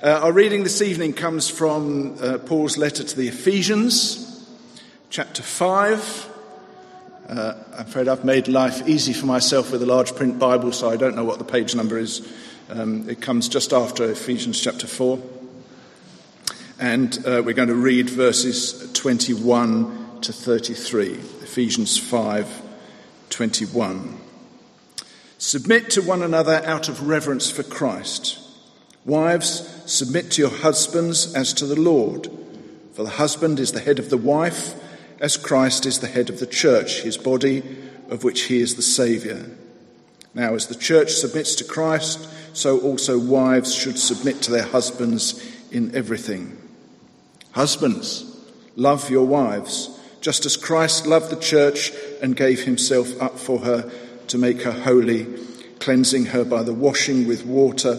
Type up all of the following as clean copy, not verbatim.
Our reading this evening comes from Paul's letter to the Ephesians, chapter 5. I'm afraid I've made life easy for myself with a large print Bible, so I don't know what the page number is. It comes just after Ephesians chapter 4. And we're going to read verses 21 to 33. Ephesians 5:21. Submit to one another out of reverence for Christ. Wives, submit to your husbands as to the Lord. For the husband is the head of the wife, as Christ is the head of the church, his body, of which he is the Saviour. Now, as the church submits to Christ, so also wives should submit to their husbands in everything. Husbands, love your wives, just as Christ loved the church and gave himself up for her to make her holy, cleansing her by the washing with water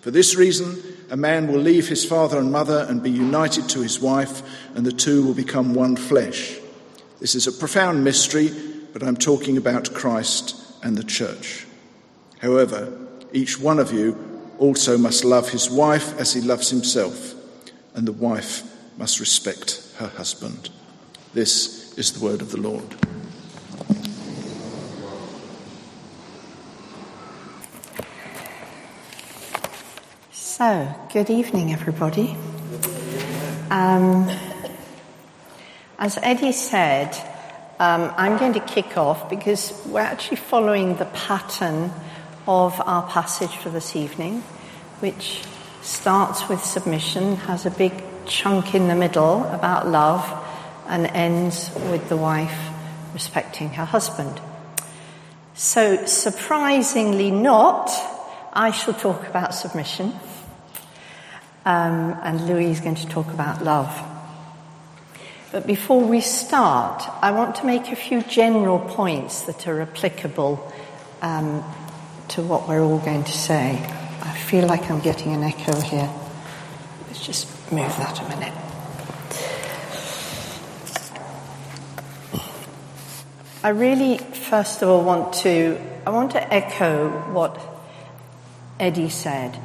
For this reason, a man will leave his father and mother and be united to his wife, and the two will become one flesh. This is a profound mystery, but I'm talking about Christ and the church. However, each one of you also must love his wife as he loves himself, and the wife must respect her husband. This is the word of the Lord. So, good evening, everybody. As Eddie said, I'm going to kick off because we're actually following the pattern of our passage for this evening, which starts with submission, has a big chunk in the middle about love, and ends with the wife respecting her husband. So, surprisingly not, I shall talk about submission, and Louis is going to talk about love. But before we start, I want to make a few general points that are applicable to what we're all going to say. I feel like I'm getting an echo here. Let's just move that a minute. I really, first of all, I want to echo what Eddie said.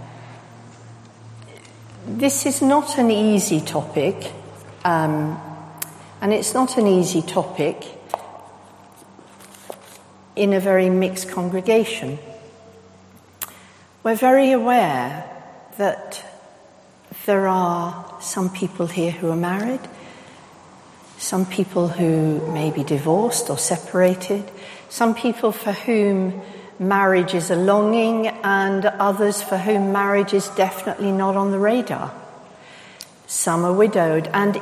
This is not an easy topic, and it's not an easy topic in a very mixed congregation. We're very aware that there are some people here who are married, some people who may be divorced or separated, some people for whom marriage is a longing, and others for whom marriage is definitely not on the radar. Some are widowed, and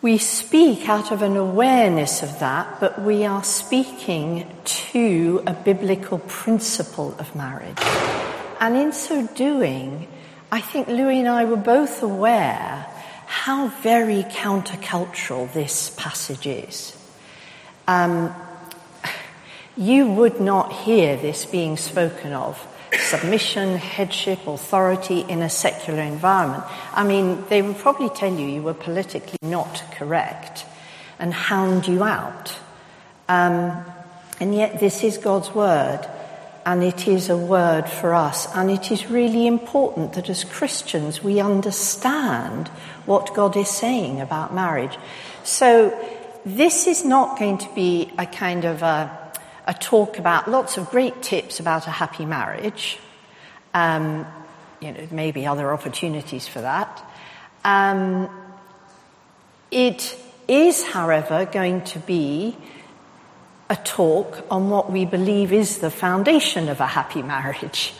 we speak out of an awareness of that, but we are speaking to a biblical principle of marriage. And in so doing, I think Louis and I were both aware how very countercultural this passage is. You would not hear this being spoken of. Submission, headship, authority in a secular environment. I mean, they would probably tell you were politically not correct and hound you out. And yet this is God's word, and it is a word for us. And it is really important that as Christians we understand what God is saying about marriage. So this is not going to be a kind of a talk about lots of great tips about a happy marriage. Maybe other opportunities for that. It is, however, going to be a talk on what we believe is the foundation of a happy marriage.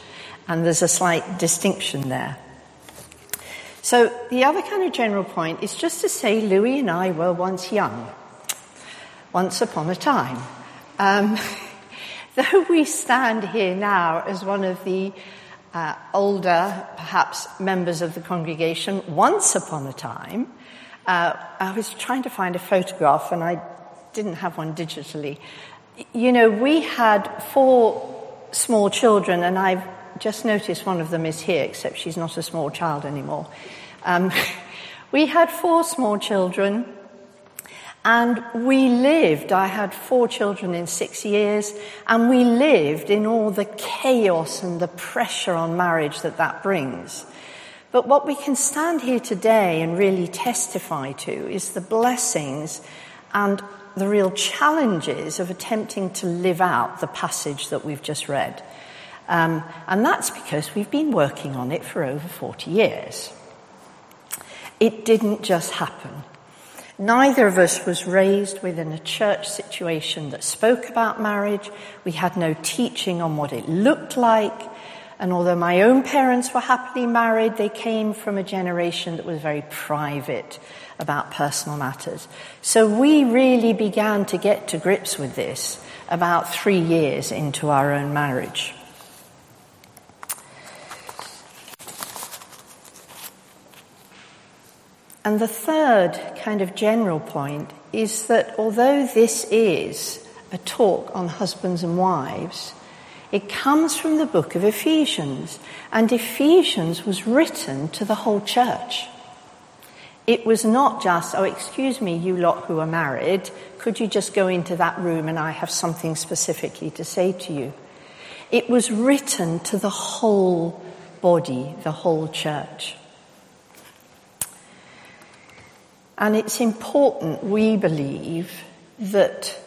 And there's a slight distinction there. So the other kind of general point is just to say Louis and I were once young, once upon a time. Though we stand here now as one of the older, perhaps, members of the congregation once upon a time. I was trying to find a photograph, and I didn't have one digitally. You know, we had 4 small children, and I've just noticed one of them is here, except she's not a small child anymore. We had 4 small children, and we lived. I had 4 children in 6 years, and we lived in all the chaos and the pressure on marriage that that brings. But what we can stand here today and really testify to is the blessings and the real challenges of attempting to live out the passage that we've just read. And that's because we've been working on it for over 40 years. It didn't just happen. Neither of us was raised within a church situation that spoke about marriage. We had no teaching on what it looked like. And although my own parents were happily married, they came from a generation that was very private about personal matters. So we really began to get to grips with this about 3 years into our own marriage. And the third kind of general point is that although this is a talk on husbands and wives, it comes from the book of Ephesians, and Ephesians was written to the whole church. It was not just, oh, excuse me, you lot who are married, could you just go into that room and I have something specifically to say to you. It was written to the whole body, the whole church. And it's important, we believe, that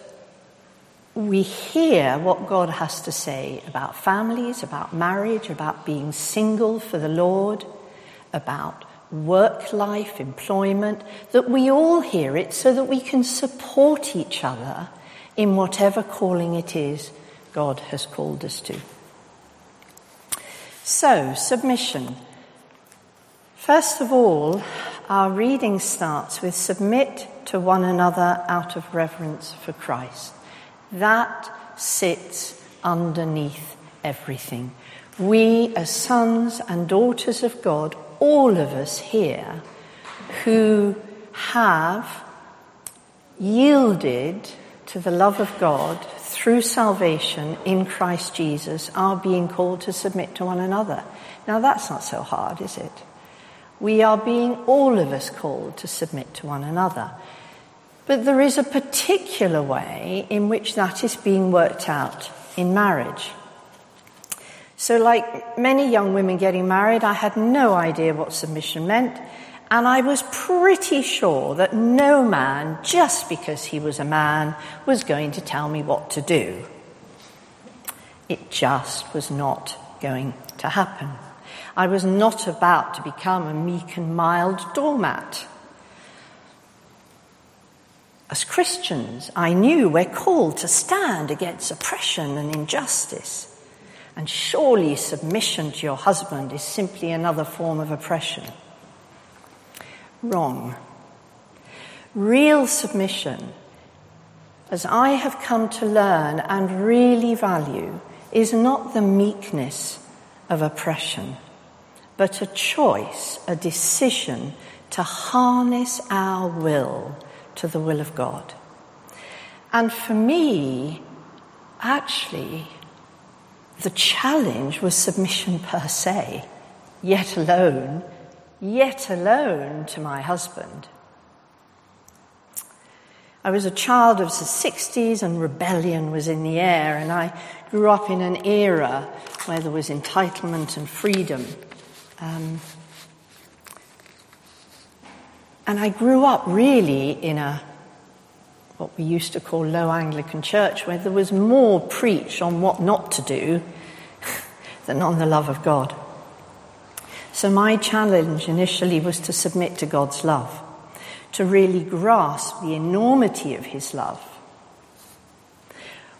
we hear what God has to say about families, about marriage, about being single for the Lord, about work life, employment, that we all hear it so that we can support each other in whatever calling it is God has called us to. So, submission. First of all, our reading starts with submit to one another out of reverence for Christ. That sits underneath everything. We as sons and daughters of God, all of us here, who have yielded to the love of God through salvation in Christ Jesus, are being called to submit to one another. Now that's not so hard, is it? We are being, all of us, called to submit to one another. But there is a particular way in which that is being worked out in marriage. So like many young women getting married, I had no idea what submission meant. And I was pretty sure that no man, just because he was a man, was going to tell me what to do. It just was not going to happen. I was not about to become a meek and mild doormat. As Christians, I knew we're called to stand against oppression and injustice. And surely submission to your husband is simply another form of oppression. Wrong. Real submission, as I have come to learn and really value, is not the meekness of oppression, but a choice, a decision to harness our will to the will of God. And for me, actually, the challenge was submission per se, yet alone to my husband. I was a child of the 60s and rebellion was in the air, and I grew up in an era where there was entitlement and freedom. And I grew up really in what we used to call low Anglican church, where there was more preach on what not to do than on the love of God. So my challenge initially was to submit to God's love, to really grasp the enormity of his love.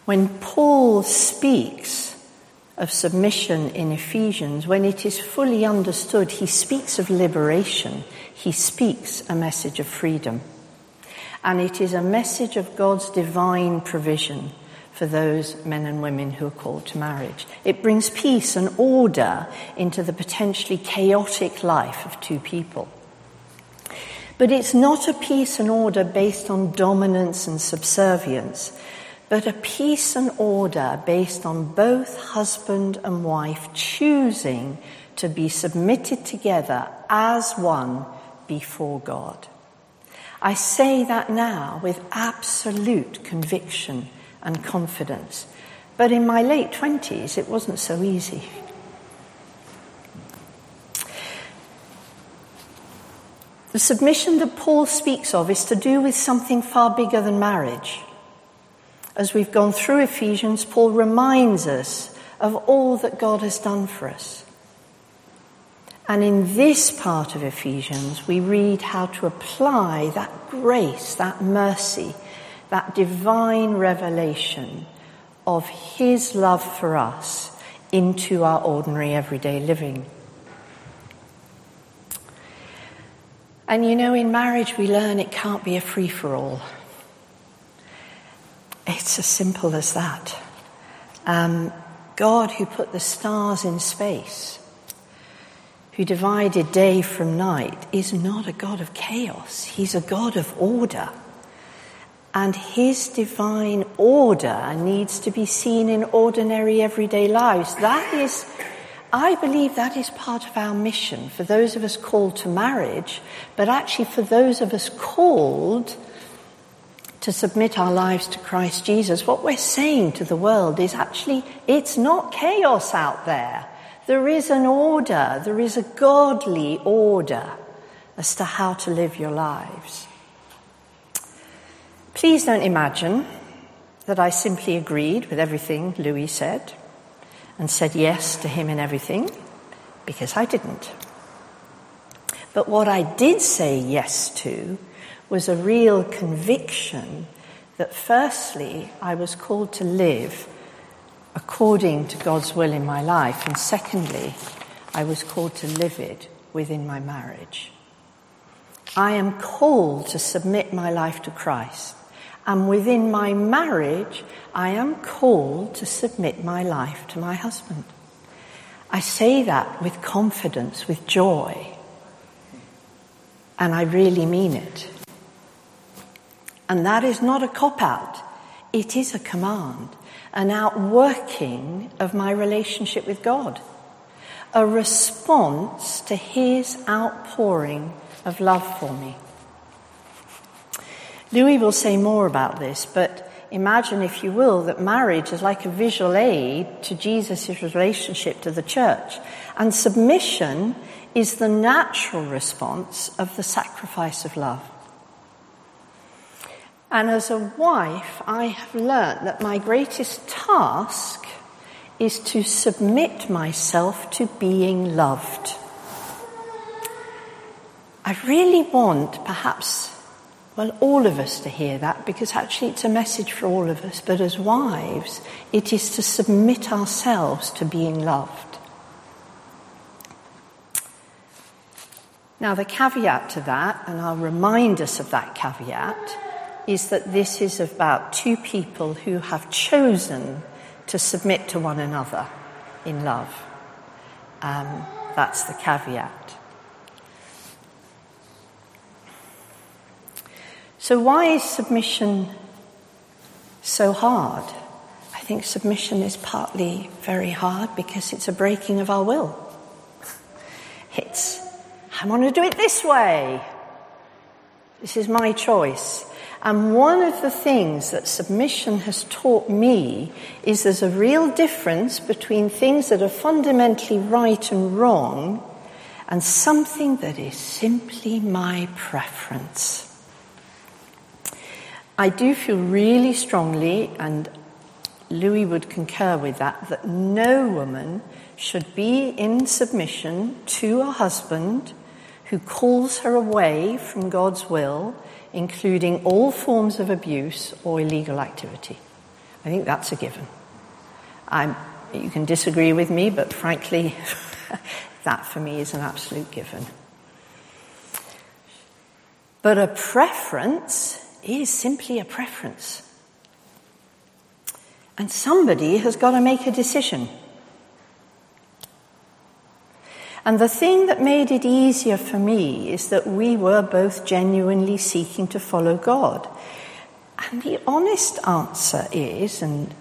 When Paul speaks of submission in Ephesians, when it is fully understood, he speaks of liberation. He speaks a message of freedom. And it is a message of God's divine provision for those men and women who are called to marriage. It brings peace and order into the potentially chaotic life of two people. But it's not a peace and order based on dominance and subservience, but a peace and order based on both husband and wife choosing to be submitted together as one before God. I say that now with absolute conviction and confidence. But in my late 20s, it wasn't so easy. The submission that Paul speaks of is to do with something far bigger than marriage. As we've gone through Ephesians, Paul reminds us of all that God has done for us. And in this part of Ephesians, we read how to apply that grace, that mercy, that divine revelation of his love for us into our ordinary everyday living. And you know, in marriage we learn it can't be a free-for-all. It's as simple as that. God, who put the stars in space, who divided day from night, is not a God of chaos. He's a God of order. And his divine order needs to be seen in ordinary everyday lives. That is, I believe that is part of our mission for those of us called to marriage, but actually for those of us called to submit our lives to Christ Jesus. What we're saying to the world is actually, it's not chaos out there. There is an order, there is a godly order as to how to live your lives. Please don't imagine that I simply agreed with everything Louis said and said yes to him in everything, because I didn't. But what I did say yes to was a real conviction that firstly, I was called to live according to God's will in my life, and secondly, I was called to live it within my marriage. I am called to submit my life to Christ. And within my marriage, I am called to submit my life to my husband. I say that with confidence, with joy. And I really mean it. And that is not a cop-out. It is a command, an outworking of my relationship with God, a response to his outpouring of love for me. Louis will say more about this, but imagine, if you will, that marriage is like a visual aid to Jesus' relationship to the church, and submission is the natural response of the sacrifice of love. And as a wife, I have learnt that my greatest task is to submit myself to being loved. I really want, perhaps, well, all of us to hear that, because actually it's a message for all of us. But as wives, it is to submit ourselves to being loved. Now, the caveat to that, and I'll remind us of that caveat, is that this is about two people who have chosen to submit to one another in love. That's the caveat. So why is submission so hard? I think submission is partly very hard because it's a breaking of our will. It's, I want to do it this way. This is my choice. And one of the things that submission has taught me is there's a real difference between things that are fundamentally right and wrong and something that is simply my preference. I do feel really strongly, and Louis would concur with that, that no woman should be in submission to a husband who calls her away from God's will, including all forms of abuse or illegal activity. I think that's a given. You can disagree with me, but frankly, that for me is an absolute given. But a preference is simply a preference. And somebody has got to make a decision. And the thing that made it easier for me is that we were both genuinely seeking to follow God. And the honest answer is, and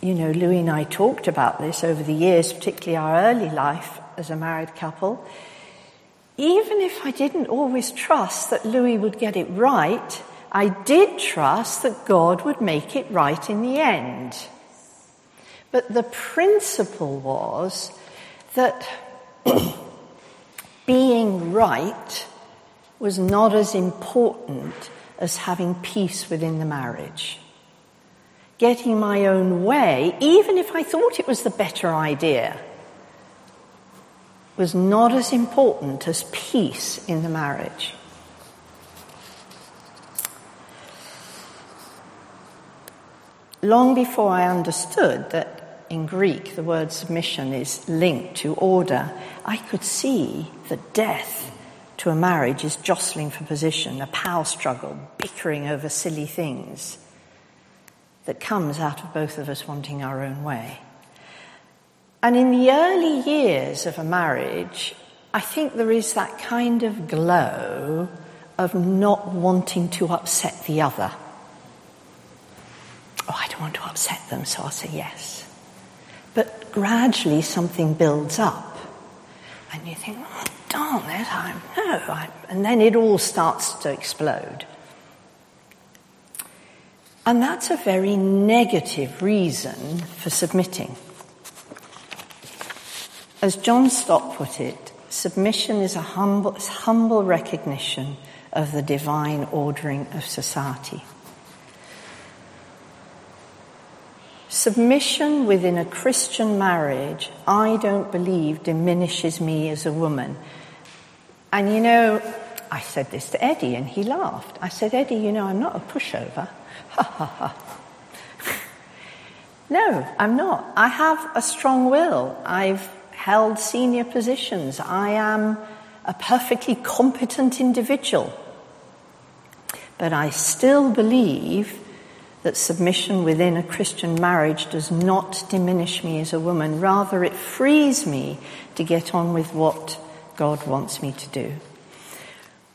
you know, Louis and I talked about this over the years, particularly our early life as a married couple, even if I didn't always trust that Louis would get it right, I did trust that God would make it right in the end. But the principle was that being right was not as important as having peace within the marriage. Getting my own way, even if I thought it was the better idea, was not as important as peace in the marriage. Long before I understood that in Greek the word submission is linked to order, I could see that death to a marriage is jostling for position, a power struggle, bickering over silly things that comes out of both of us wanting our own way. And in the early years of a marriage, I think there is that kind of glow of not wanting to upset the other. Oh, I don't want to upset them, so I'll say yes. But gradually something builds up, and you think, oh, darn it, and then it all starts to explode. And that's a very negative reason for submitting. As John Stott put it, submission is a humble recognition of the divine ordering of society. Submission within a Christian marriage, I don't believe, diminishes me as a woman. And you know, I said this to Eddie and he laughed. I said, Eddie, you know, I'm not a pushover. Ha ha ha. No, I'm not. I have a strong will. I've held senior positions. I am a perfectly competent individual. But I still believe that submission within a Christian marriage does not diminish me as a woman. Rather, it frees me to get on with what God wants me to do.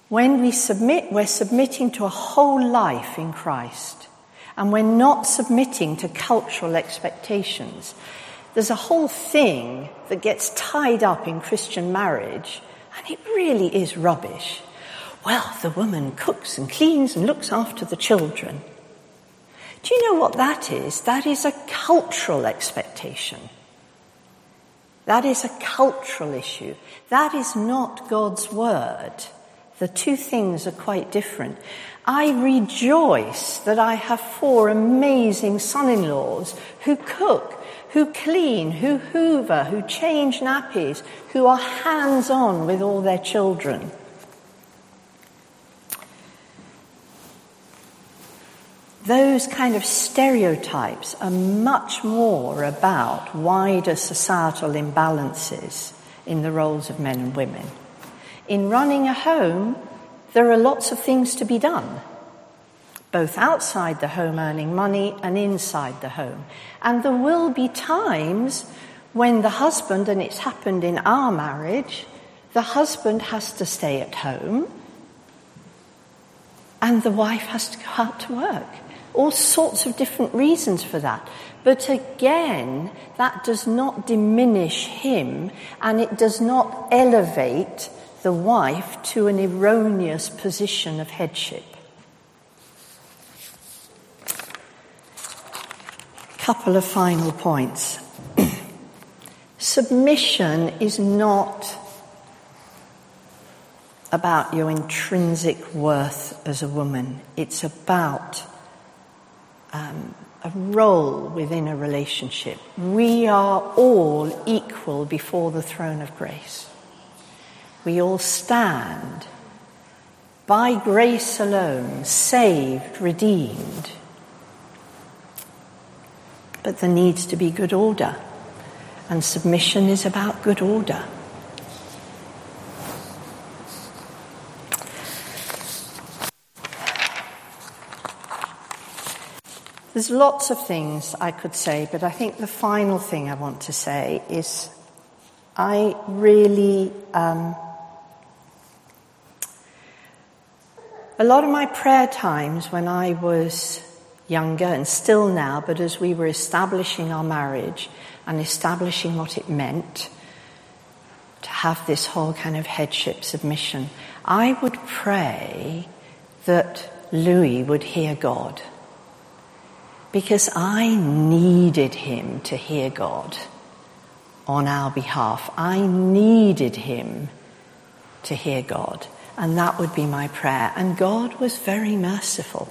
When we submit, we're submitting to a whole life in Christ. And we're not submitting to cultural expectations. There's a whole thing that gets tied up in Christian marriage, and it really is rubbish. Well, the woman cooks and cleans and looks after the children. Do you know what that is? That is a cultural expectation. That is a cultural issue. That is not God's word. The two things are quite different. I rejoice that I have 4 amazing son-in-laws who cook, who clean, who hoover, who change nappies, who are hands-on with all their children. Those kind of stereotypes are much more about wider societal imbalances in the roles of men and women. In running a home, there are lots of things to be done, both outside the home earning money and inside the home. And there will be times when the husband, and it's happened in our marriage, the husband has to stay at home and the wife has to go out to work. All sorts of different reasons for that. But again, that does not diminish him, and it does not elevate the wife to an erroneous position of headship. Couple of final points. Submission is not about your intrinsic worth as a woman. It's about a role within a relationship. We are all equal before the throne of grace. We all stand by grace alone, saved, redeemed. But there needs to be good order, and submission is about good order. There's lots of things I could say, but I think the final thing I want to say is I really... a lot of my prayer times when I was younger, and still now, but as we were establishing our marriage and establishing what it meant to have this whole kind of headship submission, I would pray that Louis would hear God, because I needed him to hear God on our behalf. I needed him to hear God. And that would be my prayer. And God was very merciful.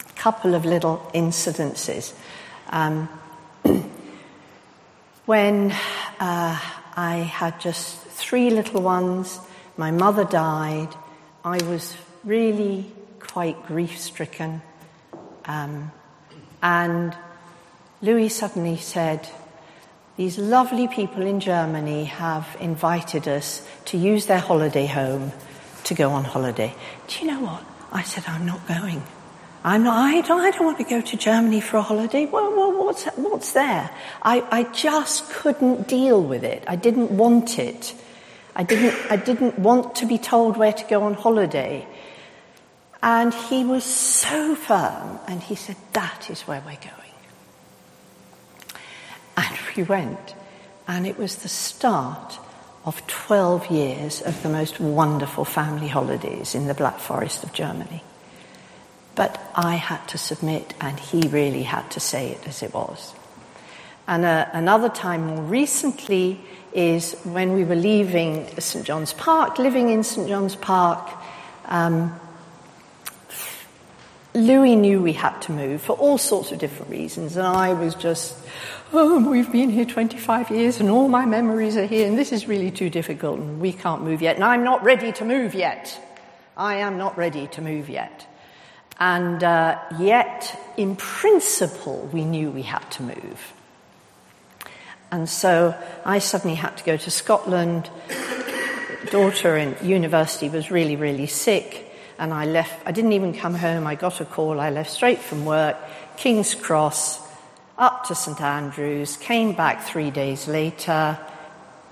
A couple of little incidences. When I had just 3 little ones, my mother died, I was really quite grief-stricken. And Louis suddenly said, "These lovely people in Germany have invited us to use their holiday home to go on holiday." Do you know what? I said, "I'm not going. I don't want to go to Germany for a holiday. Well, what's there?" I just couldn't deal with it. I didn't want it. I didn't want to be told where to go on holiday. And he was so firm, and he said, "That is where we're going." And we went, and it was the start of 12 years of the most wonderful family holidays in the Black Forest of Germany. But I had to submit, and he really had to say it as it was. And another time more recently is when we were leaving St. John's Park, living in St. John's Park. Louis knew we had to move for all sorts of different reasons, and I was just, we've been here 25 years and all my memories are here, and this is really too difficult, and we can't move yet, and I'm not ready to move yet. I am not ready to move yet. And yet, in principle, we knew we had to move. And so I suddenly had to go to Scotland. Daughter in university was really, really sick. And I left, I didn't even come home, I got a call, I left straight from work, King's Cross, up to St Andrews, came back 3 days later,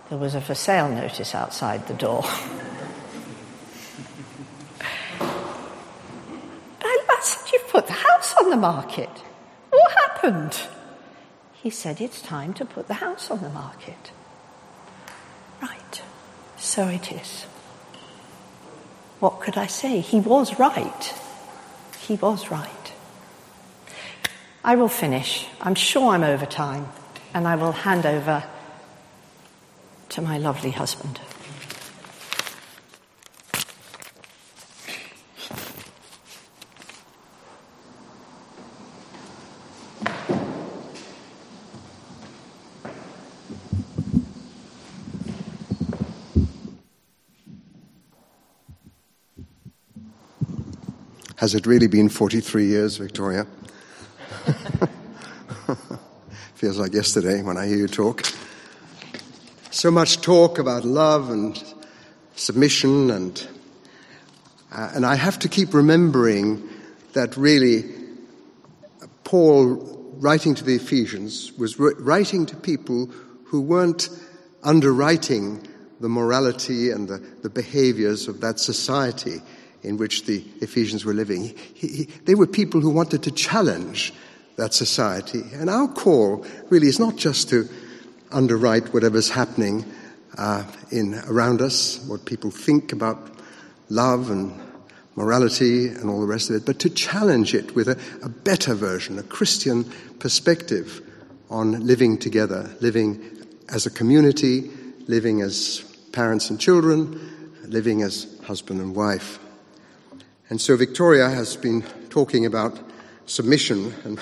there was a for sale notice outside the door. I said, "You've put the house on the market, what happened?" He said, "It's time to put the house on the market." Right, so it is. What could I say? He was right. He was right. I will finish. I'm sure I'm over time, and I will hand over to my lovely husband. Has it really been 43 years, Victoria? Feels like yesterday when I hear you talk. So much talk about love and submission, and I have to keep remembering that really Paul, writing to the Ephesians, was writing to people who weren't underwriting the morality and the behaviors of that society in which the Ephesians were living. They were people who wanted to challenge that society. And our call really is not just to underwrite whatever's happening around us, what people think about love and morality and all the rest of it, but to challenge it with a better version, a Christian perspective on living together, living as a community, living as parents and children, living as husband and wife. And so Victoria has been talking about submission, and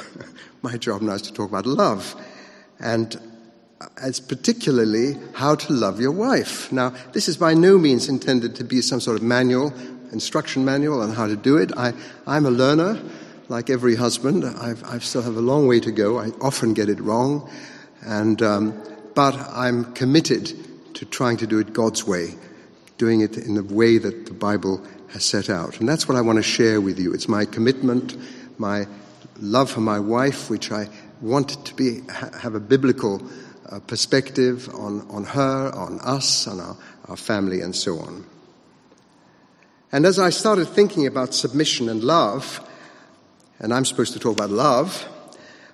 my job now is to talk about love, and it's particularly how to love your wife. Now, this is by no means intended to be some sort of manual, instruction manual on how to do it. I'm a learner, like every husband. I still have a long way to go. I often get it wrong, but I'm committed to trying to do it God's way, doing it in the way that the Bible has set out. And that's what I want to share with you. It's my commitment, my love for my wife, which I want to be have a biblical perspective on her, on us, on our family, and so on. And as I started thinking about submission and love, and I'm supposed to talk about love,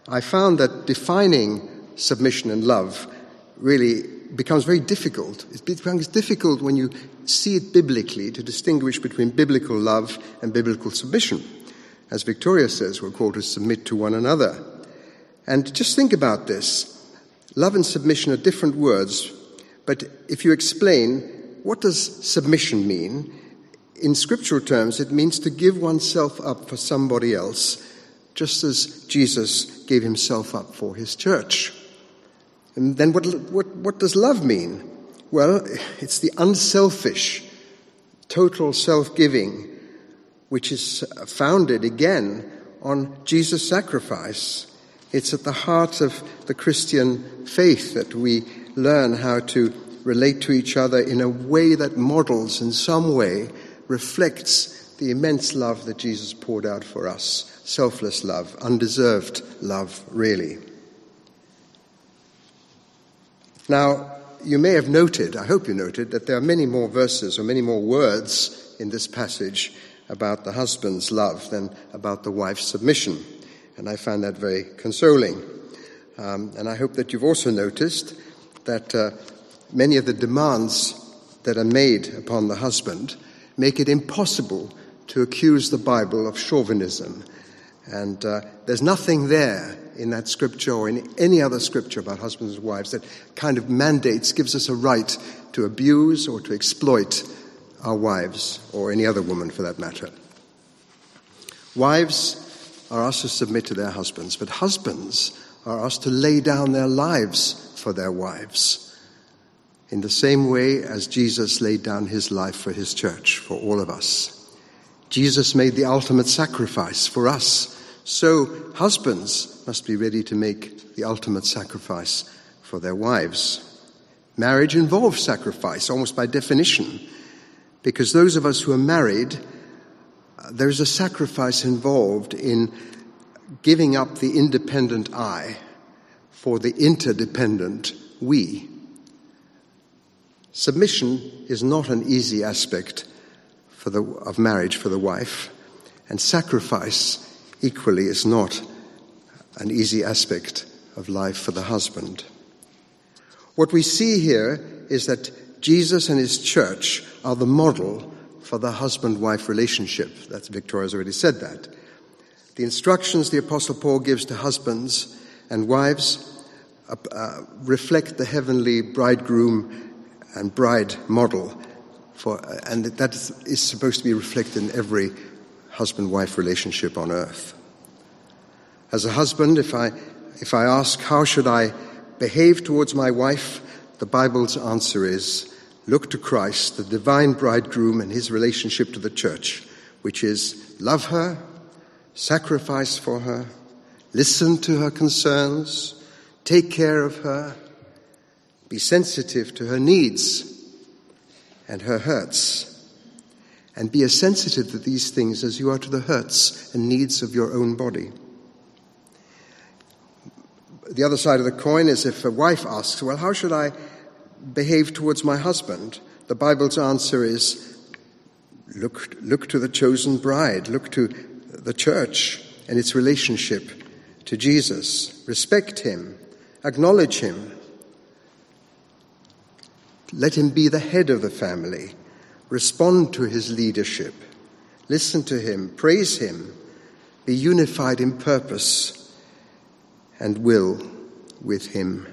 I found that defining submission and love really becomes very difficult. It becomes difficult when you see it biblically to distinguish between biblical love and biblical submission. As Victoria says, we're called to submit to one another. And just think about this. Love and submission are different words, but if you explain, what does submission mean? In scriptural terms, it means to give oneself up for somebody else, just as Jesus gave himself up for his church. And then what does love mean? Well, it's the unselfish, total self-giving, which is founded again on Jesus' sacrifice. It's at the heart of the Christian faith that we learn how to relate to each other in a way that models, in some way, reflects the immense love that Jesus poured out for us. Selfless love, undeserved love, really. Now, you may have noted, I hope you noted, that there are many more verses or many more words in this passage about the husband's love than about the wife's submission. And I found that very consoling. And I hope that you've also noticed that many of the demands that are made upon the husband make it impossible to accuse the Bible of chauvinism. And there's nothing there in that scripture or in any other scripture about husbands and wives that kind of mandates, gives us a right to abuse or to exploit our wives or any other woman for that matter. Wives are asked to submit to their husbands, but husbands are asked to lay down their lives for their wives in the same way as Jesus laid down his life for his church, for all of us. Jesus made the ultimate sacrifice for us, so husbands must be ready to make the ultimate sacrifice for their wives. Marriage involves sacrifice, almost by definition, because those of us who are married, there is a sacrifice involved in giving up the independent I for the interdependent we. Submission is not an easy aspect of marriage for the wife, and sacrifice equally is not an easy aspect of life for the husband. What we see here is that Jesus and his church are the model for the husband-wife relationship. That's Victoria's already said that. The instructions the Apostle Paul gives to husbands and wives reflect the heavenly bridegroom and bride model, and that is supposed to be reflected in every husband-wife relationship on earth. As a husband, if I ask, how should I behave towards my wife? The Bible's answer is, look to Christ, the divine bridegroom, and his relationship to the church, which is love her, sacrifice for her, listen to her concerns, take care of her, be sensitive to her needs and her hurts, and be as sensitive to these things as you are to the hurts and needs of your own body. The other side of the coin is if a wife asks, well, how should I behave towards my husband? The Bible's answer is, look to the chosen bride, look to the church and its relationship to Jesus. Respect him, acknowledge him, let him be the head of the family, respond to his leadership, listen to him, praise him, be unified in purpose and will with him,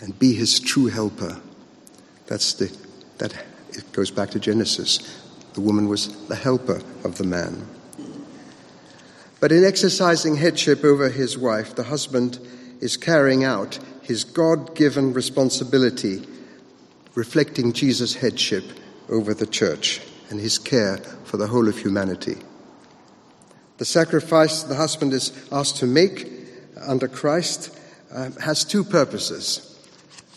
and be his true helper. It goes back to Genesis. The woman was the helper of the man. But in exercising headship over his wife, the husband is carrying out his God-given responsibility, reflecting Jesus' headship over the church and his care for the whole of humanity. The sacrifice the husband is asked to make under Christ has two purposes.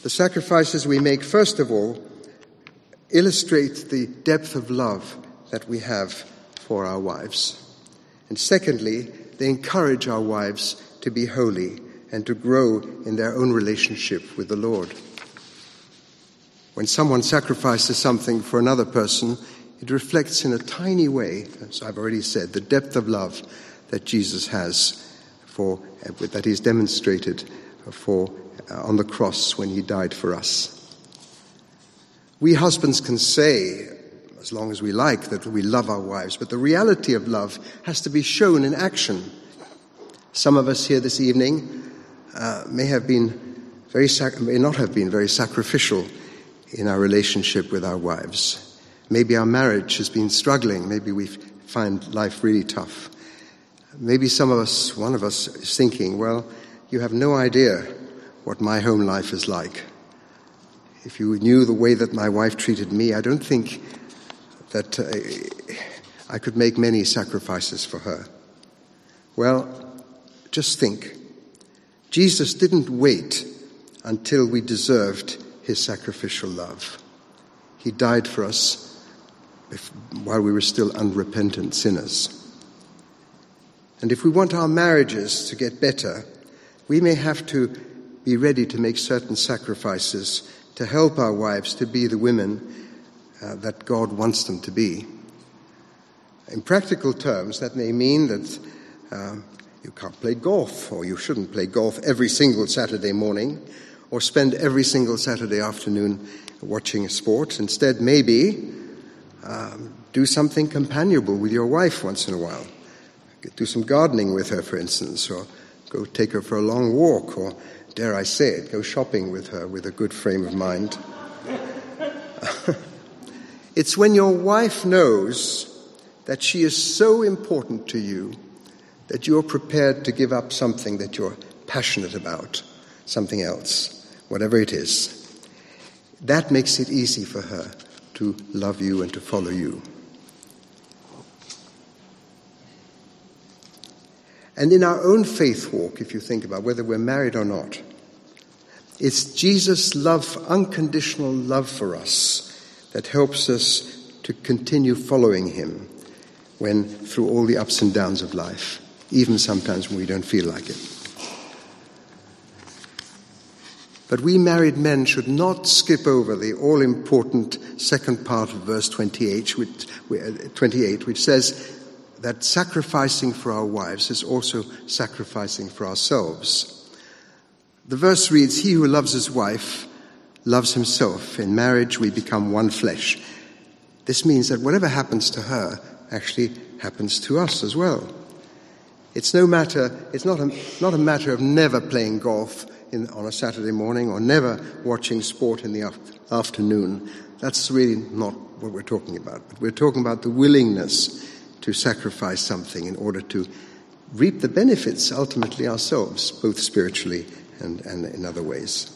The sacrifices we make, first of all, illustrate the depth of love that we have for our wives. And secondly, they encourage our wives to be holy and to grow in their own relationship with the Lord. When someone sacrifices something for another person, it reflects in a tiny way, as I've already said, the depth of love that Jesus has for, that he's demonstrated for on the cross when he died for us. We husbands can say, as long as we like, that we love our wives, but the reality of love has to be shown in action. Some of us here this evening may not have been very sacrificial in our relationship with our wives. Maybe our marriage has been struggling. Maybe we find life really tough. Maybe one of us is thinking, well, you have no idea what my home life is like. If you knew the way that my wife treated me, I don't think that I could make many sacrifices for her. Well, just think. Jesus didn't wait until we deserved his sacrificial love. He died for us while we were still unrepentant sinners. And if we want our marriages to get better, we may have to be ready to make certain sacrifices to help our wives to be the women that God wants them to be. In practical terms, that may mean that you can't play golf, or you shouldn't play golf every single Saturday morning, or spend every single Saturday afternoon watching a sport. Instead, maybe do something companionable with your wife once in a while. Do some gardening with her, for instance, or go take her for a long walk, or, dare I say it, go shopping with her with a good frame of mind. It's when your wife knows that she is so important to you that you're prepared to give up something that you're passionate about, something else, whatever it is. That makes it easy for her to love you and to follow you. And in our own faith walk, if you think about whether we're married or not, it's Jesus' love, unconditional love for us, that helps us to continue following him when through all the ups and downs of life, even sometimes when we don't feel like it. But we married men should not skip over the all-important second part of verse 28, which says that sacrificing for our wives is also sacrificing for ourselves. The verse reads, "He who loves his wife loves himself. In marriage we become one flesh." This means that whatever happens to her actually happens to us as well. It's not a matter of never playing golf on a Saturday morning, or never watching sport in the afternoon. That's really not what we're talking about. But we're talking about the willingness to sacrifice something in order to reap the benefits ultimately ourselves, both spiritually and in other ways.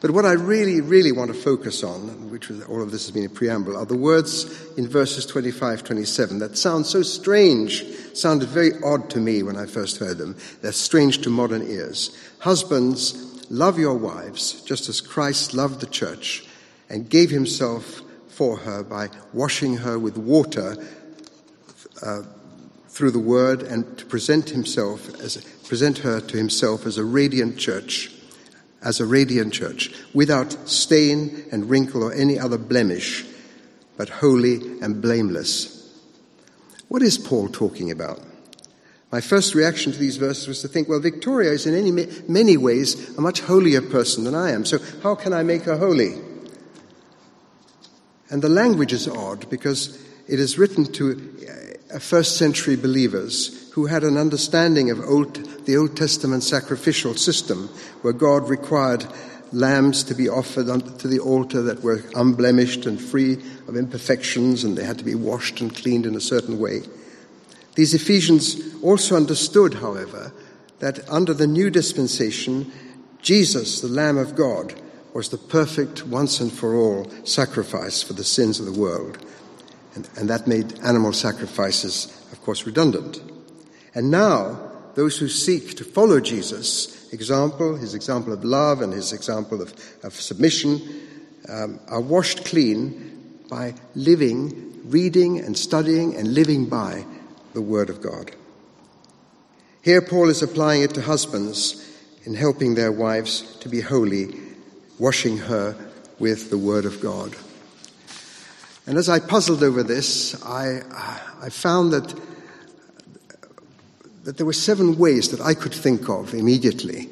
But what I really, really want to focus on, which was, all of this has been a preamble, are the words in verses 25, 27 that sound so strange, sounded very odd to me when I first heard them. They're strange to modern ears. "Husbands, love your wives, just as Christ loved the church and gave himself for her by washing her with water through the word, and to present her to himself as a radiant church, without stain and wrinkle or any other blemish, but holy and blameless." What is Paul talking about? My first reaction to these verses was to think, well, Victoria is in many ways a much holier person than I am, so how can I make her holy? And the language is odd, because it is written to first-century believers who had an understanding of the Old Testament sacrificial system, where God required lambs to be offered to the altar that were unblemished and free of imperfections, and they had to be washed and cleaned in a certain way. These Ephesians also understood, however, that under the new dispensation, Jesus, the Lamb of God, was the perfect once-and-for-all sacrifice for the sins of the world. And that made animal sacrifices, of course, redundant. And now, those who seek to follow Jesus' example, his example of love and his example of submission, are washed clean by living, reading and studying and living by the Word of God. Here Paul is applying it to husbands in helping their wives to be holy, washing her with the word of God. And as I puzzled over this, I found that there were 7 ways that I could think of immediately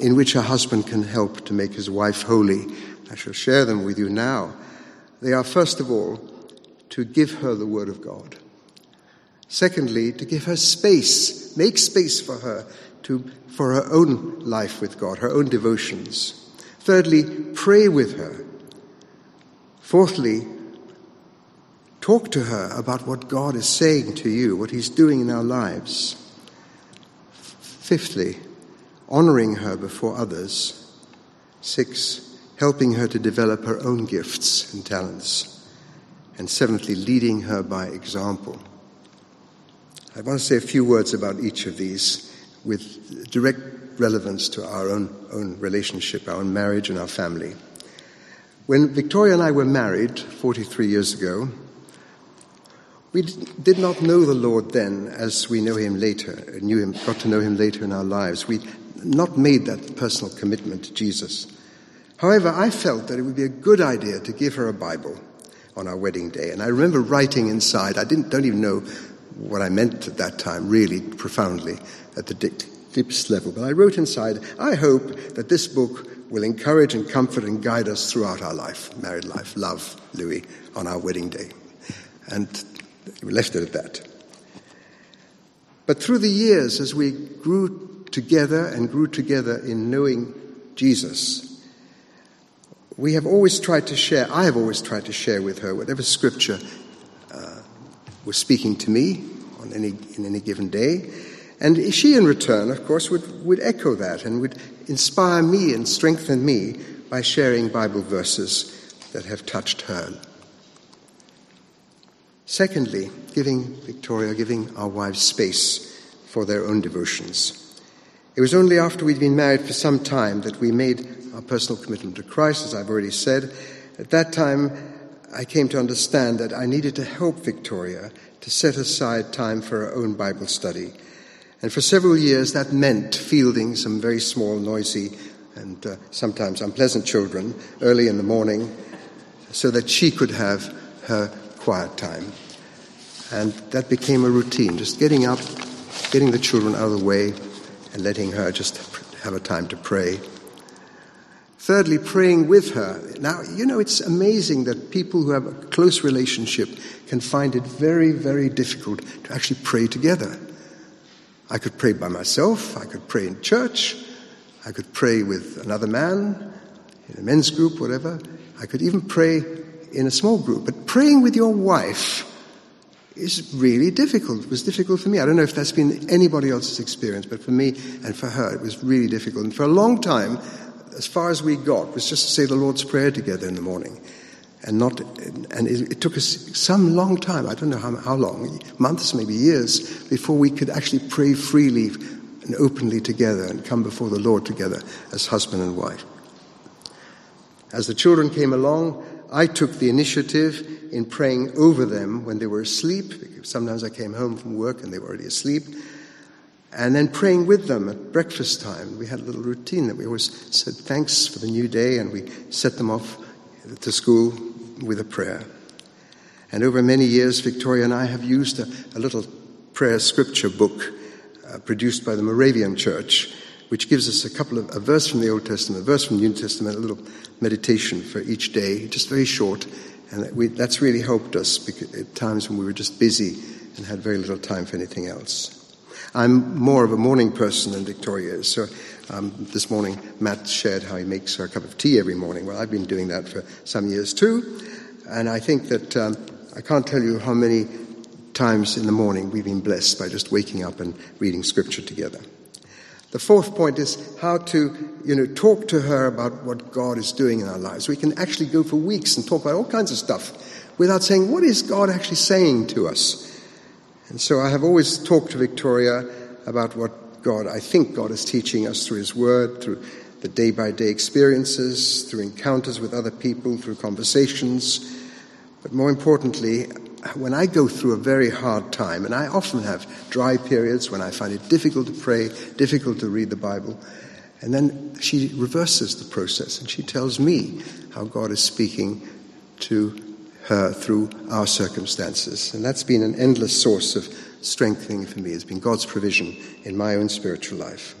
in which a husband can help to make his wife holy. I shall share them with you now. They are, first of all, to give her the word of God. Secondly, to give her space, make space for her for her own life with God, her own devotions. Thirdly, pray with her. Fourthly, talk to her about what God is saying to you, what he's doing in our lives. Fifthly, honoring her before others. 6, helping her to develop her own gifts and talents. And seventhly, leading her by example. I want to say a few words about each of these with direct relevance to our own relationship, our own marriage and our family. When Victoria and I were married 43 years ago, we did not know the Lord then as we know him later, got to know him later in our lives. We not made that personal commitment to Jesus. However, I felt that it would be a good idea to give her a Bible on our wedding day. And I remember writing inside, I don't even know what I meant at that time, really profoundly, at the depths level. But I wrote inside, I hope that this book will encourage and comfort and guide us throughout our life, married life. Love, Louis, on our wedding day. And we left it at that. But through the years, as we grew together in knowing Jesus, I have always tried to share with her whatever scripture was speaking to me in any given day. And she, in return, of course, would echo that and would inspire me and strengthen me by sharing Bible verses that have touched her. Secondly, giving our wives space for their own devotions. It was only after we'd been married for some time that we made our personal commitment to Christ, as I've already said. At that time, I came to understand that I needed to help Victoria to set aside time for her own Bible study. And for several years, that meant fielding some very small, noisy, and sometimes unpleasant children early in the morning so that she could have her quiet time. And that became a routine, just getting up, getting the children out of the way, and letting her just have a time to pray. Thirdly, praying with her. Now, it's amazing that people who have a close relationship can find it very, very difficult to actually pray together. I could pray by myself, I could pray in church, I could pray with another man, in a men's group, whatever. I could even pray in a small group. But praying with your wife is really difficult. It was difficult for me. I don't know if that's been anybody else's experience, but for me and for her, it was really difficult. And for a long time, as far as we got, was just to say the Lord's Prayer together in the morning. And it took us some long time, I don't know how long, months, maybe years, before we could actually pray freely and openly together and come before the Lord together as husband and wife. As the children came along, I took the initiative in praying over them when they were asleep. Sometimes I came home from work and they were already asleep. And then praying with them at breakfast time. We had a little routine that we always said thanks for the new day, and we set them off to school with a prayer. And over many years, Victoria and I have used a little prayer scripture book produced by the Moravian Church, which gives us a verse from the Old Testament, a verse from the New Testament, a little meditation for each day, just very short. And that's really helped us because at times when we were just busy and had very little time for anything else. I'm more of a morning person than Victoria is, so this morning Matt shared how he makes her a cup of tea every morning. Well, I've been doing that for some years too, and I think that I can't tell you how many times in the morning we've been blessed by just waking up and reading scripture together. The fourth point is how to, talk to her about what God is doing in our lives. We can actually go for weeks and talk about all kinds of stuff without saying, what is God actually saying to us? And so I have always talked to Victoria about what I think God is teaching us through his word, through the day-by-day experiences, through encounters with other people, through conversations. But more importantly, when I go through a very hard time, and I often have dry periods when I find it difficult to pray, difficult to read the Bible, and then she reverses the process and she tells me how God is speaking to her through our circumstances. And that's been an endless source of strengthening for me. It's been God's provision in my own spiritual life.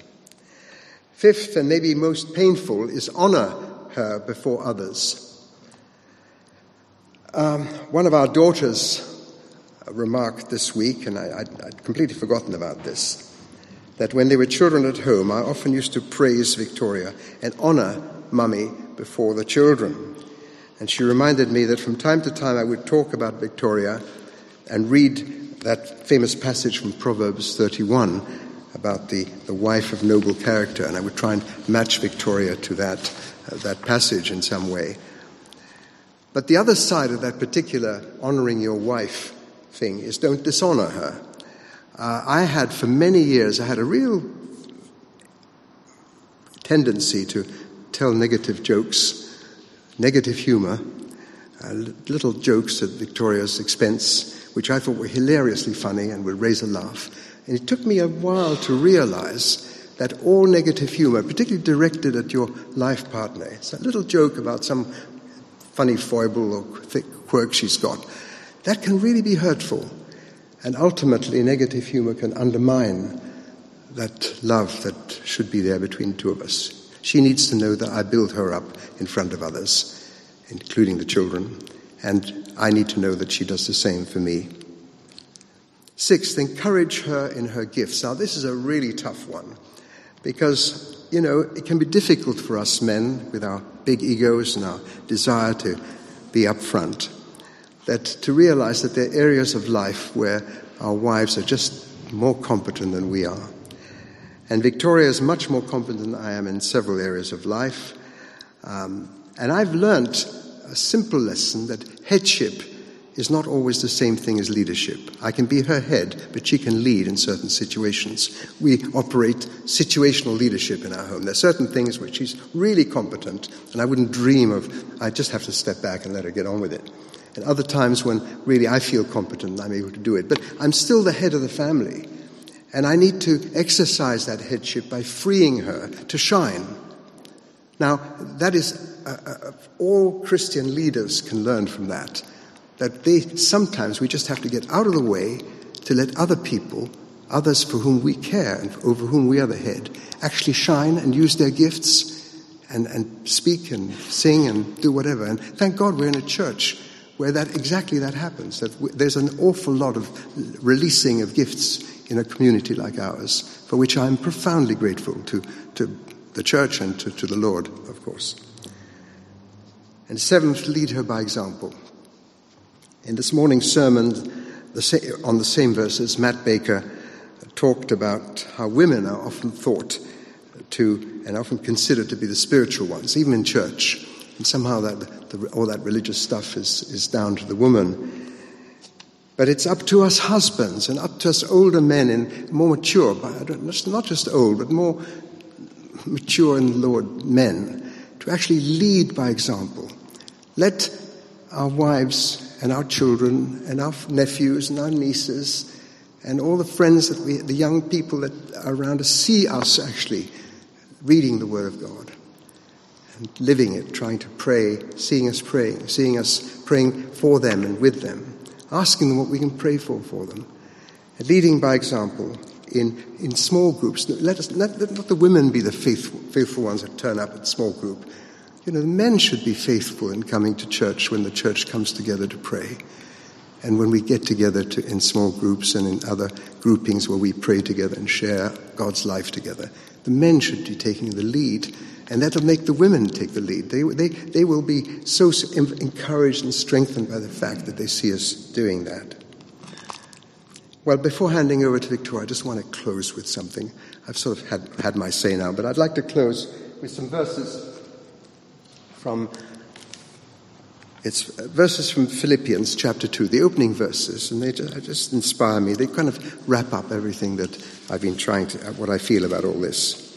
Fifth, and maybe most painful, is honor her before others. One of our daughters remarked this week, and I'd completely forgotten about this, that when they were children at home, I often used to praise Victoria and honor Mummy before the children. And she reminded me that from time to time I would talk about Victoria and read that famous passage from Proverbs 31 about the wife of noble character, and I would try and match Victoria to that passage in some way. But the other side of that particular honoring your wife thing is don't dishonor her. For many years, I had a real tendency to tell negative jokes, negative humor, little jokes at Victoria's expense, which I thought were hilariously funny and would raise a laugh. And it took me a while to realize that all negative humor, particularly directed at your life partner, it's a little joke about some funny foible or quirk she's got, that can really be hurtful. And ultimately, negative humor can undermine that love that should be there between the two of us. She needs to know that I build her up in front of others, including the children, and I need to know that she does the same for me. Sixth, encourage her in her gifts. Now, this is a really tough one because, you know, it can be difficult for us men with our big egos and our desire to be up front, that to realize that there are areas of life where our wives are just more competent than we are. And Victoria is much more competent than I am in several areas of life. And I've learnt a simple lesson that headship is not always the same thing as leadership. I can be her head, but she can lead in certain situations. We operate situational leadership in our home. There are certain things which she's really competent, and I wouldn't dream of, I just have to step back and let her get on with it. And other times when really I feel competent, I'm able to do it. But I'm still the head of the family, and I need to exercise that headship by freeing her to shine. Now, that is, all Christian leaders can learn from that, that sometimes we just have to get out of the way to let other people, others for whom we care and over whom we are the head, actually shine and use their gifts and speak and sing and do whatever. And thank God we're in a church where that happens, that there's an awful lot of releasing of gifts in a community like ours, for which I'm profoundly grateful to the church and to the Lord, of course. And seventh, lead her by example. In this morning's sermon on the same verses, Matt Baker talked about how women are often thought to and often considered to be the spiritual ones, even in church. And somehow all that religious stuff is down to the woman. But it's up to us husbands and up to us older men and more mature, not just old, but more mature and Lord men, to actually lead by example. Let our wives and our children, and our nephews, and our nieces, and all the friends the young people that are around us, see us actually reading the Word of God and living it, trying to pray, seeing us praying for them and with them, asking them what we can pray for them, and leading by example in small groups. Let not the women be the faithful ones that turn up at small group. You know, the men should be faithful in coming to church when the church comes together to pray, and when we get together in small groups and in other groupings where we pray together and share God's life together. The men should be taking the lead, and that'll make the women take the lead. They will be so encouraged and strengthened by the fact that they see us doing that. Well, before handing over to Victoria, I just want to close with something. I've sort of had my say now, but I'd like to close with some verses. It's verses from Philippians chapter 2, the opening verses, and they just inspire me. They kind of wrap up everything that I've been what I feel about all this.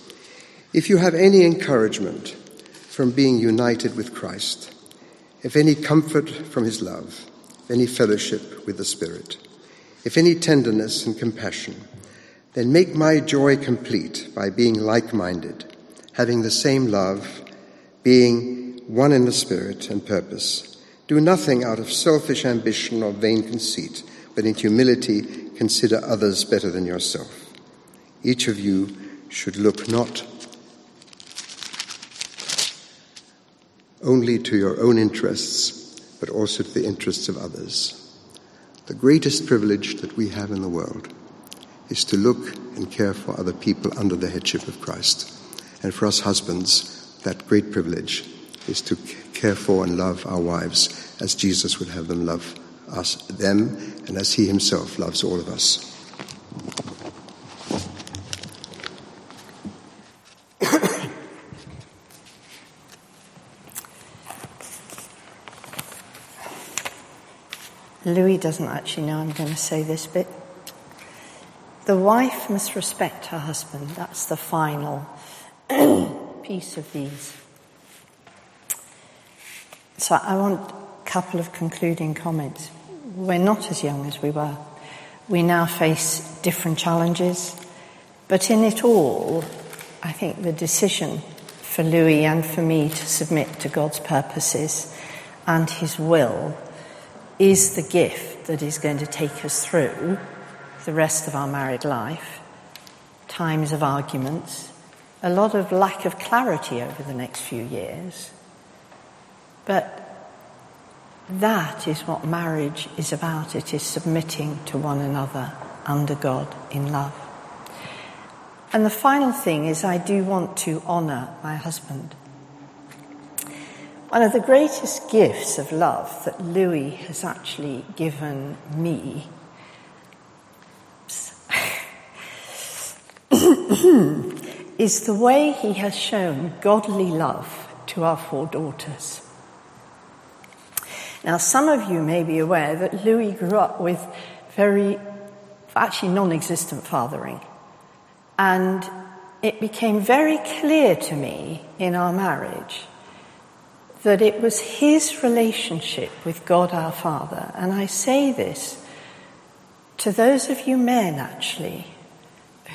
If you have any encouragement from being united with Christ, if any comfort from his love, if any fellowship with the Spirit, if any tenderness and compassion, then make my joy complete by being like-minded, having the same love, being one in the spirit and purpose. Do nothing out of selfish ambition or vain conceit, but in humility consider others better than yourself. Each of you should look not only to your own interests, but also to the interests of others. The greatest privilege that we have in the world is to look and care for other people under the headship of Christ. And for us husbands, that great privilege is to care for and love our wives as Jesus would have them love us, them, and as he himself loves all of us. Louis doesn't actually know I'm going to say this bit. The wife must respect her husband. That's the final piece of these. So I want a couple of concluding comments. We're not as young as we were. We now face different challenges. But in it all, I think the decision for Louis and for me to submit to God's purposes and his will is the gift that is going to take us through the rest of our married life, times of arguments, a lot of lack of clarity over the next few years. But that is what marriage is about. It is submitting to one another under God in love. And the final thing is I do want to honour my husband. One of the greatest gifts of love that Louis has actually given me is the way he has shown godly love to our four daughters. Now, some of you may be aware that Louis grew up with actually non-existent fathering. And it became very clear to me in our marriage that it was his relationship with God our Father. And I say this to those of you men, actually,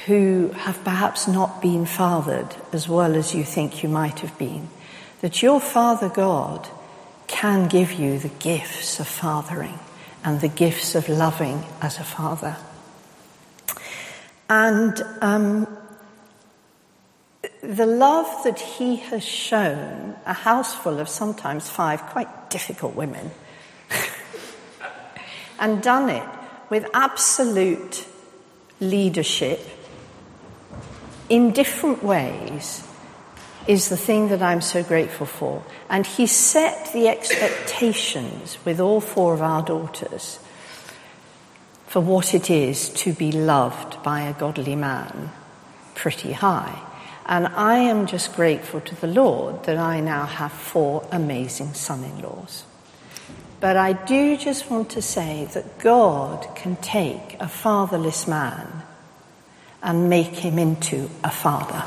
who have perhaps not been fathered as well as you think you might have been, that your Father God can give you the gifts of fathering and the gifts of loving as a father. And the love that he has shown a house full of sometimes 5 quite difficult women and done it with absolute leadership in different ways is the thing that I'm so grateful for. And he set the expectations with all 4 of our daughters for what it is to be loved by a godly man pretty high. And I am just grateful to the Lord that I now have 4 amazing son-in-laws. But I do just want to say that God can take a fatherless man and make him into a father.